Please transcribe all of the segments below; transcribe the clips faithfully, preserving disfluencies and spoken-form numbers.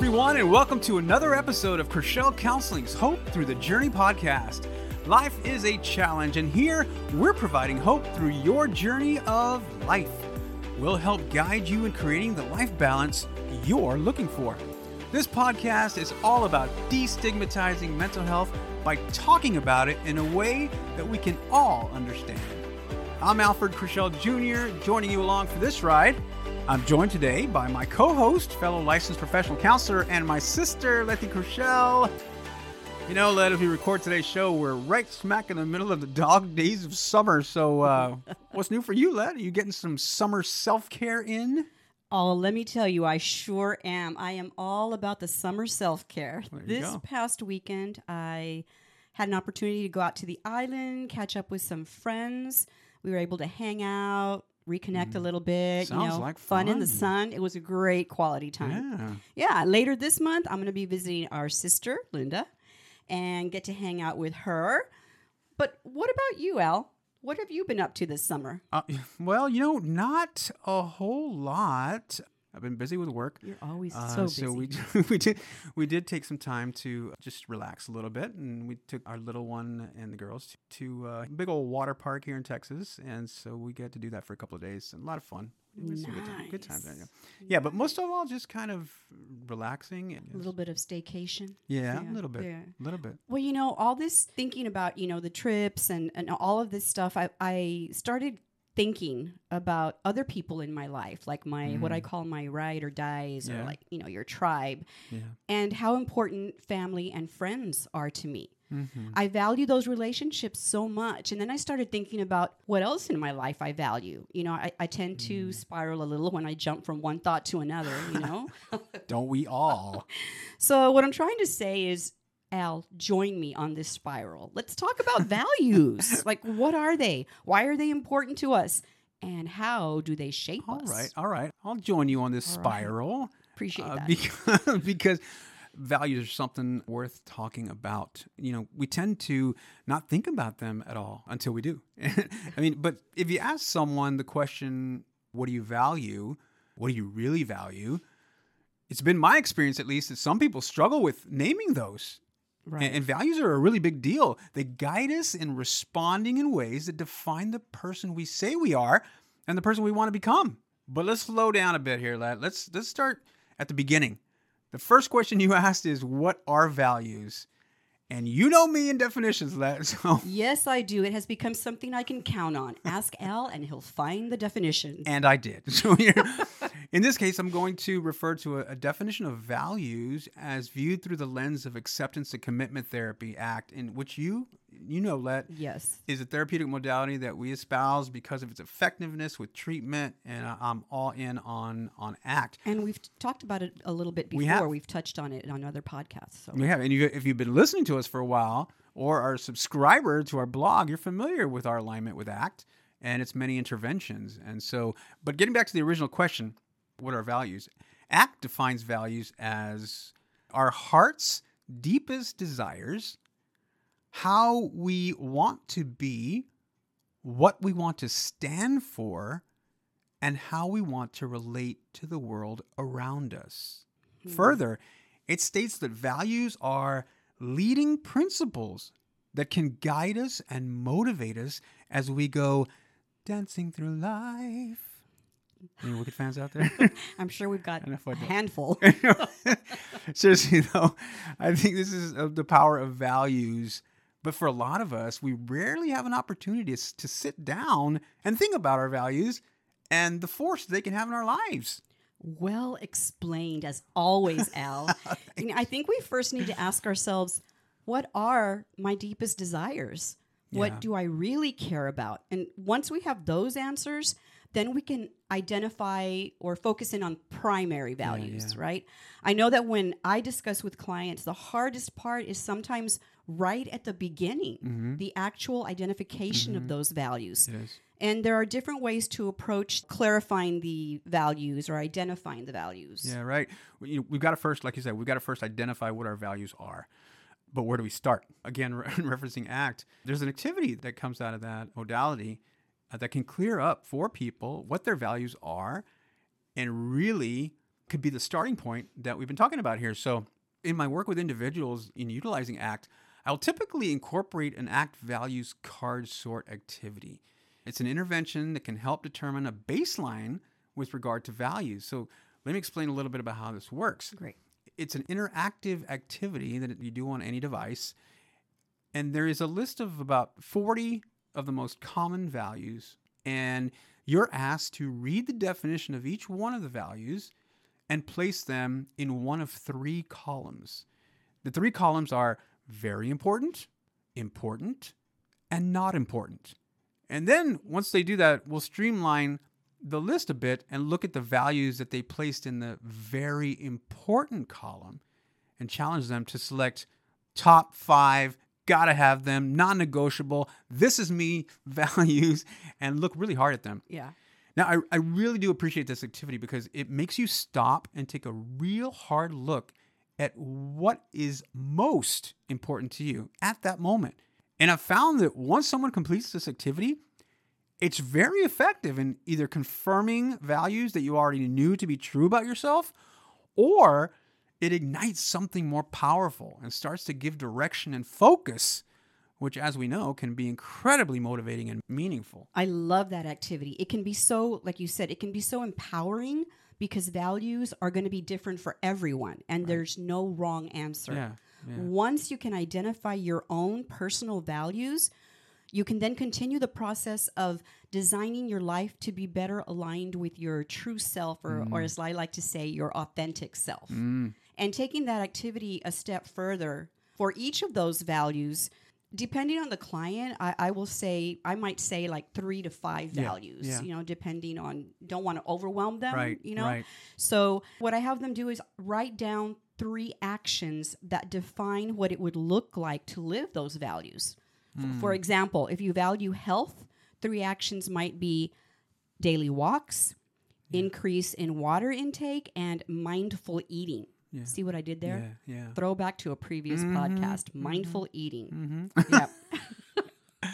everyone, and welcome to another episode of Crixell Counseling's Hope Through the Journey podcast. Life is a challenge, and here we're providing hope through your journey of life. We'll help guide you in creating the life balance you're looking for. This podcast is all about destigmatizing mental health by talking about it in a way that we can all understand. I'm Alfred Crixell Junior, joining you along for this ride. I'm joined today by my co-host, fellow licensed professional counselor, and my sister, Leti Crixell. You know, Leti, if we record today's show, we're right smack in the middle of the dog days of summer. So uh, what's new for you, Leti? Are you getting some summer self-care in? Oh, let me tell you, I sure am. I am all about the summer self-care. This go. past weekend, I had an opportunity to go out to the island, catch up with some friends. We were able to hang out, reconnect a little bit. Sounds you know, like fun. fun in the sun. It was a great quality time. Yeah. Yeah. Later this month, I'm going to be visiting our sister, Linda, and get to hang out with her. But what about you, Al? What have you been up to this summer? Uh, well, you know, not a whole lot. I've been busy with work. You're always uh, so busy. So we did, we did we did take some time to just relax a little bit, and we took our little one and the girls to, to a big old water park here in Texas, and so we got to do that for a couple of days. And a lot of fun. It was nice. Good time. Good time there, yeah. yeah, but most of all, just kind of relaxing. And a little bit of staycation. Yeah, yeah. a little bit, a yeah. little bit. Well, you know, all this thinking about, you know, the trips and, and all of this stuff, I, I started thinking about other people in my life, like my mm. what I call my ride or dies, yeah. or like, you know, your tribe, yeah. and how important family and friends are to me. Mm-hmm. I value those relationships so much. And then I started thinking about what else in my life I value. You know, I, I tend mm. to spiral a little when I jump from one thought to another, you know. Don't we all? So what I'm trying to say is, Al, join me on this spiral. Let's talk about values. Like, what are they? Why are they important to us? And how do they shape all us? All right, all right. I'll join you on this all spiral. Right. Appreciate uh, that. Because, because values are something worth talking about. You know, we tend to not think about them at all until we do. I mean, but if you ask someone the question, what do you value? What do you really value? It's been my experience, at least, that some people struggle with naming those. Right. And, and values are a really big deal. They guide us in responding in ways that define the person we say we are and the person we want to become. But let's slow down a bit here, lad. Let's let's start at the beginning. The first question you asked is, what are values? And you know me in definitions, lad. So. Yes, I do. It has become something I can count on. Ask Al, and he'll find the definition. And I did. So here, in this case, I'm going to refer to a, a definition of values as viewed through the lens of Acceptance and Commitment Therapy Act, in which you, you know, Let, yes. is a therapeutic modality that we espouse because of its effectiveness with treatment, and I, I'm all in on, on ACT. And we've t- talked about it a little bit before. We have. We've touched on it on other podcasts. So. We have. And you, if you've been listening to us for a while or are a subscriber to our blog, you're familiar with our alignment with ACT and its many interventions. And so, but getting back to the original question, what are values? ACT defines values as our heart's deepest desires, how we want to be, what we want to stand for, and how we want to relate to the world around us. Mm-hmm. Further, it states that values are leading principles that can guide us and motivate us as we go dancing through life. Any Wicked fans out there? I'm sure we've got a handful. Seriously, though, I think this is the power of values. But for a lot of us, we rarely have an opportunity to sit down and think about our values and the force they can have in our lives. Well explained, as always, Al. And I think we first need to ask ourselves, what are my deepest desires? Yeah. What do I really care about? And once we have those answers, then we can identify or focus in on primary values, yeah, yeah. right? I know that when I discuss with clients, the hardest part is sometimes right at the beginning, mm-hmm. the actual identification mm-hmm. of those values. Yes. And there are different ways to approach clarifying the values or identifying the values. Yeah, right. We, you know, we've got to first, like you said, we've got to first identify what our values are. But where do we start? Again, re- referencing ACT, there's an activity that comes out of that modality that can clear up for people what their values are and really could be the starting point that we've been talking about here. So in my work with individuals in utilizing ACT, I'll typically incorporate an ACT values card sort activity. It's an intervention that can help determine a baseline with regard to values. So let me explain a little bit about how this works. Great. It's an interactive activity that you do on any device. And there is a list of about forty of the most common values. And you're asked to read the definition of each one of the values and place them in one of three columns. The three columns are very important, important, and not important. And then once they do that, we'll streamline the list a bit and look at the values that they placed in the very important column and challenge them to select top five, gotta have them, non-negotiable, this is me values, and look really hard at them. Yeah. Now, I, I really do appreciate this activity because it makes you stop and take a real hard look at what is most important to you at that moment. And I've found that once someone completes this activity, it's very effective in either confirming values that you already knew to be true about yourself, or it ignites something more powerful and starts to give direction and focus, which, as we know, can be incredibly motivating and meaningful. I love that activity. It can be so, like you said, it can be so empowering because values are going to be different for everyone, and right. There's no wrong answer. Yeah, yeah. Once you can identify your own personal values, you can then continue the process of designing your life to be better aligned with your true self, or, mm. or as I like to say, your authentic self. Mm. And taking that activity a step further, for each of those values, depending on the client, I, I will say, I might say like three to five yeah, values, yeah. you know, depending on, don't want to overwhelm them, right, you know. Right. So what I have them do is write down three actions that define what it would look like to live those values. Mm. For example, if you value health, three actions might be daily walks, yeah. increase in water intake, and mindful eating. Yeah. See what I did there? Yeah, yeah. Throwback to a previous mm-hmm. podcast, mindful mm-hmm. eating. Mm-hmm. Yep.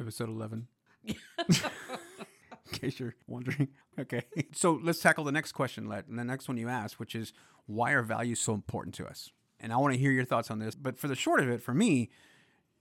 Episode eleven. In case you're wondering. Okay. So let's tackle the next question, Let. And the next one you asked, which is, why are values so important to us? And I want to hear your thoughts on this. But for the short of it, for me,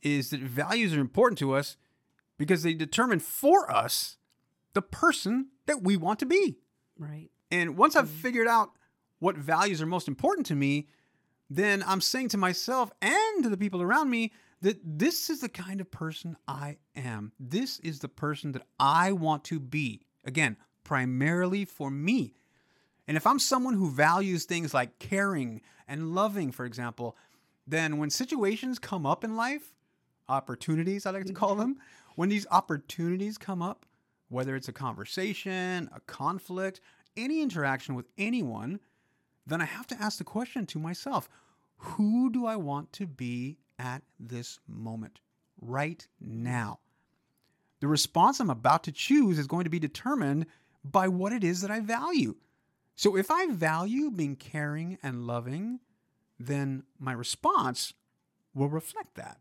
is that values are important to us because they determine for us the person that we want to be. Right. And once I've figured out what values are most important to me, then I'm saying to myself and to the people around me that this is the kind of person I am. This is the person that I want to be. Again, primarily for me. And if I'm someone who values things like caring and loving, for example, then when situations come up in life, opportunities, I like to call them, when these opportunities come up, whether it's a conversation, a conflict, any interaction with anyone, then I have to ask the question to myself, who do I want to be at this moment, right now? The response I'm about to choose is going to be determined by what it is that I value. So if I value being caring and loving, then my response will reflect that.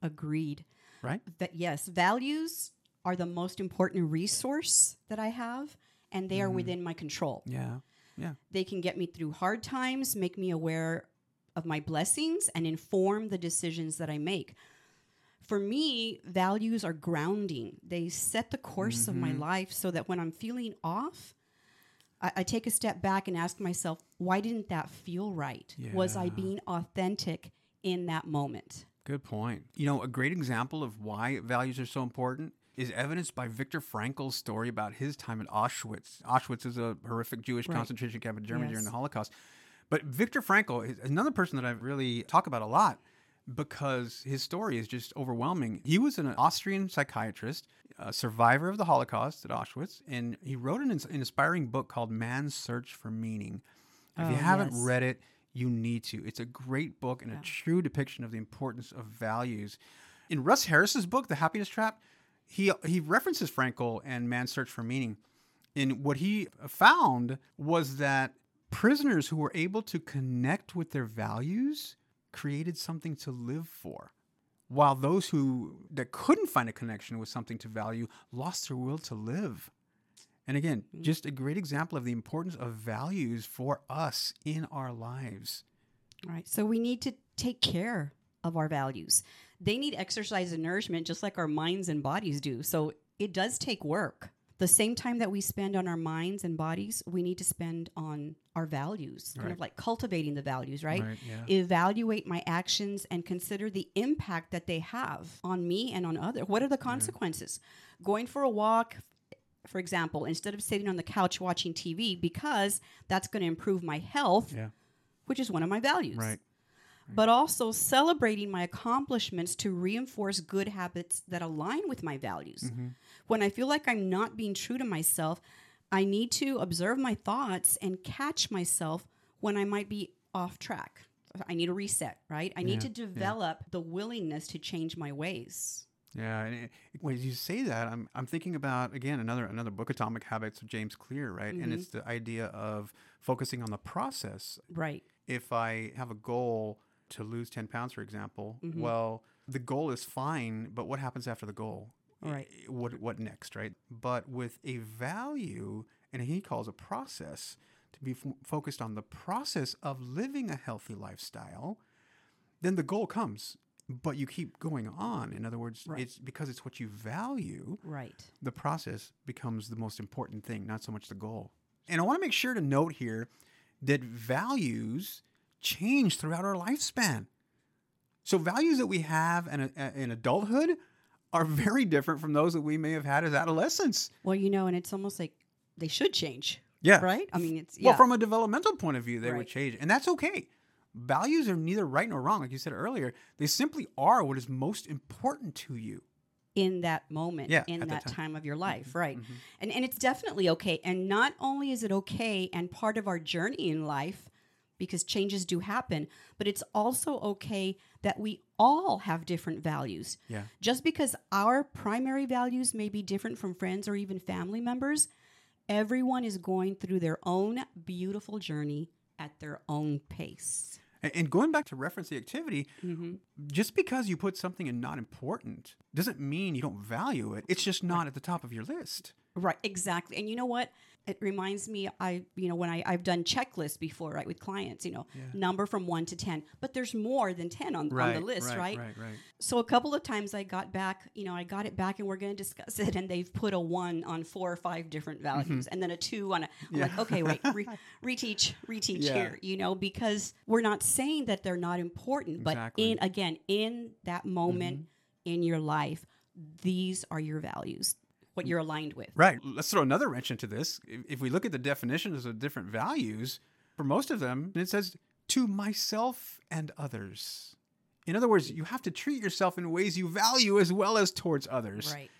Agreed. Right? That, yes, values are the most important resource that I have, and they mm. are within my control. Yeah. Yeah. They can get me through hard times, make me aware of my blessings, and inform the decisions that I make. For me, values are grounding. They set the course mm-hmm. of my life so that when I'm feeling off, I, I take a step back and ask myself, why didn't that feel right? Yeah. Was I being authentic in that moment? Good point. You know, a great example of why values are so important is evidenced by Viktor Frankl's story about his time at Auschwitz. Auschwitz is a horrific Jewish right. concentration camp in Germany yes. during the Holocaust. But Viktor Frankl is another person that I really talk about a lot because his story is just overwhelming. He was an Austrian psychiatrist, a survivor of the Holocaust at Auschwitz, and he wrote an inspiring book called Man's Search for Meaning. If oh, you haven't yes. read it, you need to. It's a great book and yeah. a true depiction of the importance of values. In Russ Harris's book, The Happiness Trap, He he references Frankl and Man's Search for Meaning. And what he found was that prisoners who were able to connect with their values created something to live for, while those who that couldn't find a connection with something to value lost their will to live. And again, mm-hmm. just a great example of the importance of values for us in our lives. All right. So we need to take care of our values. They need exercise and nourishment just like our minds and bodies do. So it does take work. The same time that we spend on our minds and bodies, we need to spend on our values, kind right. of like cultivating the values, right? right yeah. Evaluate my actions and consider the impact that they have on me and on others. What are the consequences? Yeah. Going for a walk, for example, instead of sitting on the couch watching T V, because that's going to improve my health, yeah. which is one of my values. Right. But also celebrating my accomplishments to reinforce good habits that align with my values. Mm-hmm. When I feel like I'm not being true to myself, I need to observe my thoughts and catch myself when I might be off track. I need a reset, right? I yeah, need to develop yeah. the willingness to change my ways. Yeah, and it, when you say that, I'm I'm thinking about, again, another another book, Atomic Habits of James Clear, right? Mm-hmm. And it's the idea of focusing on the process. Right. If I have a goal to lose ten pounds, for example, mm-hmm. well, the goal is fine, but what happens after the goal? Right. What what next, right? But with a value, and he calls a process, to be f- focused on the process of living a healthy lifestyle, then the goal comes, but you keep going on. In other words, right. it's because it's what you value, right. the process becomes the most important thing, not so much the goal. And I want to make sure to note here that values change throughout our lifespan. So values that we have in, a, in adulthood are very different from those that we may have had as adolescents. Well, you know, and it's almost like they should change. Yeah. Right? I mean, it's... Yeah. Well, from a developmental point of view, they right. would change. And that's okay. Values are neither right nor wrong. Like you said earlier, they simply are what is most important to you. In that moment, yeah, in that, that time. time of your life, mm-hmm. right? Mm-hmm. And and it's definitely okay. And not only is it okay and part of our journey in life, because changes do happen, but it's also okay that we all have different values. Yeah. Just because our primary values may be different from friends or even family members, everyone is going through their own beautiful journey at their own pace. And going back to reference the activity, mm-hmm. just because you put something in not important doesn't mean you don't value it. It's just not right. at the top of your list. Right, exactly. And you know what? It reminds me, I you know, when I, I've done checklists before, right, with clients, you know, yeah. number from one to ten. But there's more than ten on, right, on the list, right, right? Right, right, so a couple of times I got back, you know, I got it back and we're going to discuss it. And they've put a one on four or five different values mm-hmm. and then a two on a, I'm yeah. like, okay, wait, re- reteach, reteach yeah. here, you know, because we're not saying that they're not important. But exactly. in again, in that moment mm-hmm. in your life, these are your values. What you're aligned with. Right. Let's throw another wrench into this. If, if we look at the definitions of different values, for most of them, it says to myself and others. In other words, you have to treat yourself in ways you value as well as towards others. Right.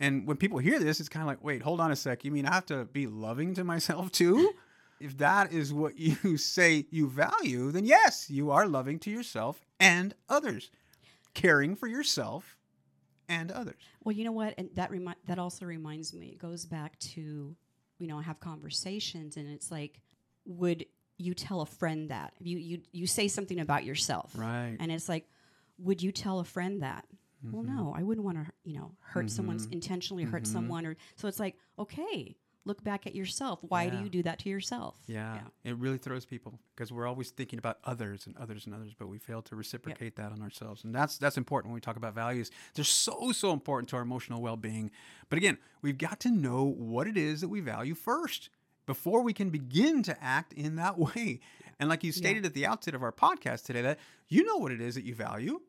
And when people hear this, it's kind of like, wait, hold on a sec. You mean I have to be loving to myself too? If that is what you say you value, then yes, you are loving to yourself and others, caring for yourself and others. Well, you know what? And that remi- that also reminds me, it goes back to, you know, have conversations and it's like, would you tell a friend that? You you you say something about yourself. Right. And it's like, would you tell a friend that? Mm-hmm. Well, no, I wouldn't want to, you know, hurt mm-hmm. someone's intentionally hurt mm-hmm. someone. Or so it's like, okay, look back at yourself. Why yeah. do you do that to yourself? Yeah. yeah. It really throws people because we're always thinking about others and others and others, but we fail to reciprocate yep. that on ourselves. And that's that's important when we talk about values. They're so, so important to our emotional well-being. But again, we've got to know what it is that we value first before we can begin to act in that way. And like you stated yeah. at the outset of our podcast today, that you know what it is that you value.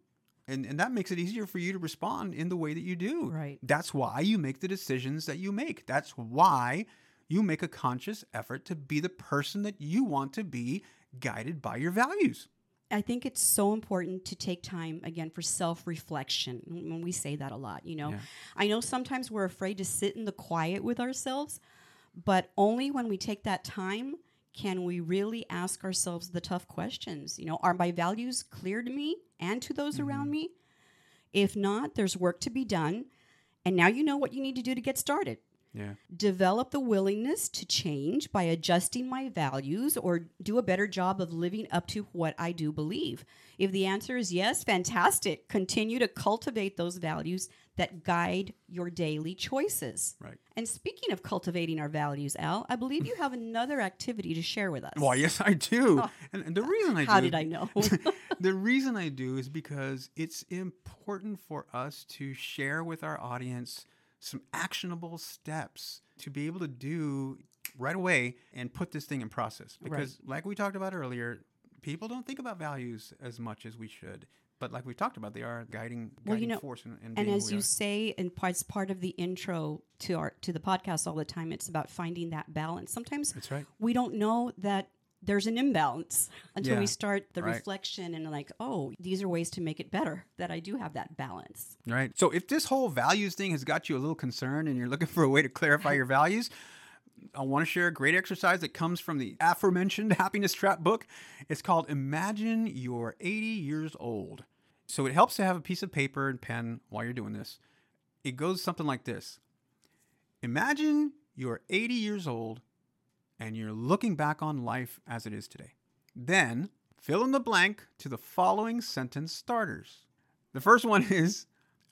And, and that makes it easier for you to respond in the way that you do. Right. That's why you make the decisions that you make. That's why you make a conscious effort to be the person that you want to be, guided by your values. I think it's so important to take time, again, for self-reflection. When we say that a lot, you know. Yeah. I know sometimes we're afraid to sit in the quiet with ourselves, but only when we take that time can we really ask ourselves the tough questions. You know, are my values clear to me and to those mm-hmm. around me? If not, there's work to be done. And now you know what you need to do to get started. Yeah. Develop the willingness to change by adjusting my values or do a better job of living up to what I do believe. If the answer is yes, fantastic. Continue to cultivate those values that guide your daily choices. Right. And speaking of cultivating our values, Al, I believe you have another activity to share with us. Well, yes, I do. Oh. And the reason I do... How did I know? The reason I do is because it's important for us to share with our audience some actionable steps to be able to do right away and put this thing in process. Because right. like we talked about earlier, people don't think about values as much as we should. But like we talked about, they are guiding, guiding well, you know, force. In, in and as you are. say, and it's part of the intro to our to the podcast all the time, it's about finding that balance. Sometimes That's right. we don't know that there's an imbalance until yeah, we start the right. reflection and like, oh, these are ways to make it better, that I do have that balance. Right. So if this whole values thing has got you a little concerned and you're looking for a way to clarify your values, I want to share a great exercise that comes from the aforementioned Happiness Trap book. It's called Imagine You're eighty Years Old. So it helps to have a piece of paper and pen while you're doing this. It goes something like this. Imagine you're eighty years old and you're looking back on life as it is today. Then fill in the blank to the following sentence starters. The first one is,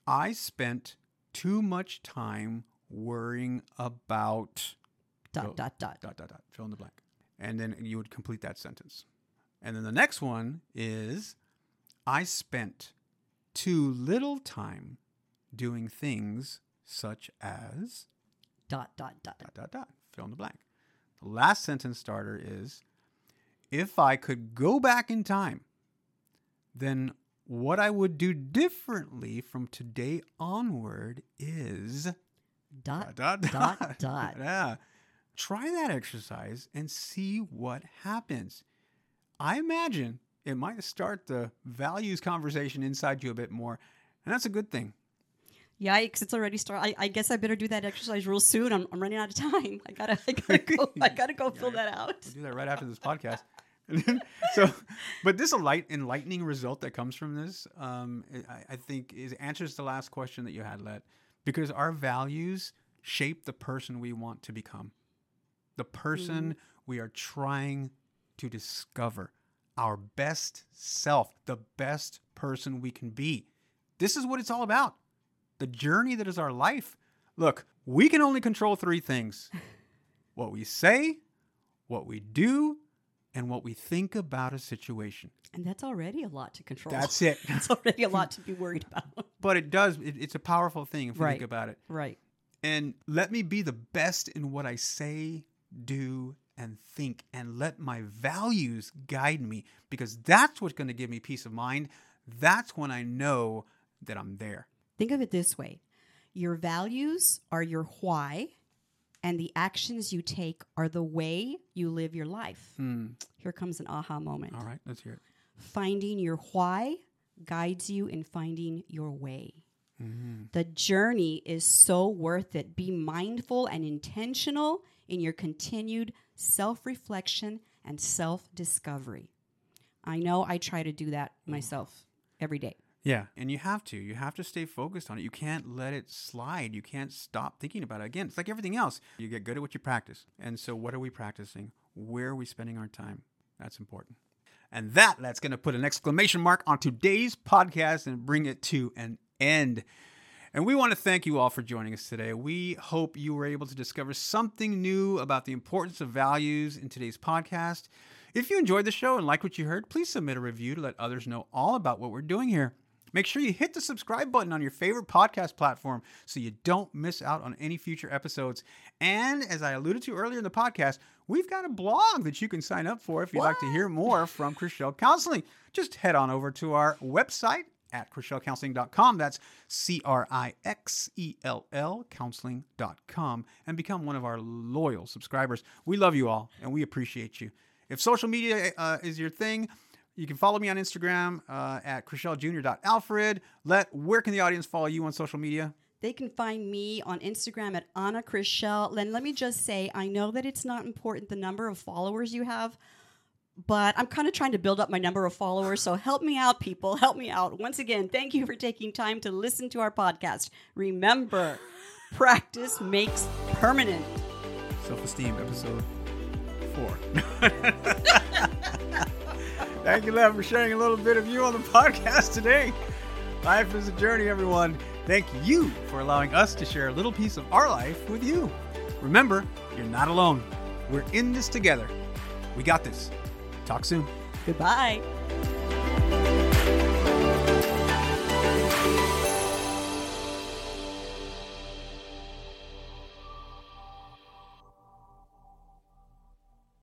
I spent too much time worrying about... Dot, dot, dot. Dot, dot, dot. Fill in the blank. And then you would complete that sentence. And then the next one is, I spent too little time doing things such as... Dot, dot, dot. Dot, dot, dot. Fill in the blank. The last sentence starter is, if I could go back in time, then what I would do differently from today onward is... Dot, dot, dot, dot. dot. Yeah. Try that exercise and see what happens. I imagine it might start the values conversation inside you a bit more, and that's a good thing. Yikes, it's already started. I, I guess I better do that exercise real soon. I'm, I'm running out of time. I gotta, I gotta go, I gotta go yeah, fill that out. We'll do that right after this podcast. So, but this light, enlightening result that comes from this, um, I, I think, is answers the last question that you had, Let, because our values shape the person we want to become. The person we are trying to discover, our best self, the best person we can be. This is what it's all about. The journey that is our life. Look, we can only control three things. What we say, what we do, and what we think about a situation. And that's already a lot to control. That's it. That's already a lot to be worried about. But it does. It, it's a powerful thing if we right. think about it. Right. And let me be the best in what I say, do, and think, and let my values guide me, because that's what's going to give me peace of mind. That's when I know that I'm there. Think of it this way. Your values are your why, and the actions you take are the way you live your life. Mm. Here comes an aha moment. All right, let's hear it. Finding your why guides you in finding your way. Mm-hmm. The journey is so worth it. Be mindful and intentional in your continued self-reflection and self-discovery. I know I try to do that myself every day. Yeah, and you have to. You have to stay focused on it. You can't let it slide. You can't stop thinking about it. Again, it's like everything else. You get good at what you practice. And so what are we practicing? Where are we spending our time? That's important. And that, that's going to put an exclamation mark on today's podcast and bring it to an end. And we want to thank you all for joining us today. We hope you were able to discover something new about the importance of values in today's podcast. If you enjoyed the show and liked what you heard, please submit a review to let others know all about what we're doing here. Make sure you hit the subscribe button on your favorite podcast platform so you don't miss out on any future episodes. And as I alluded to earlier in the podcast, we've got a blog that you can sign up for if you'd what? like to hear more from Crixell Counseling. Just head on over to our website at Crixell Counseling dot com. That's C R I X E L L counseling dot com, and become one of our loyal subscribers. We love you all and we appreciate you. If social media uh, is your thing, you can follow me on Instagram uh, at Crixell Junior dot Alfred. Let, where can the audience follow you on social media? They can find me on Instagram at Anna Crixell. And let me just say, I know that it's not important the number of followers you have, but I'm kind of trying to build up my number of followers. So help me out, people. Help me out. Once again, thank you for taking time to listen to our podcast. Remember, Practice makes permanent. Self-esteem, episode four. Thank you, Lev, for sharing a little bit of you on the podcast today. Life is a journey, everyone. Thank you for allowing us to share a little piece of our life with you. Remember, you're not alone. We're in this together. We got this. Talk soon. Goodbye.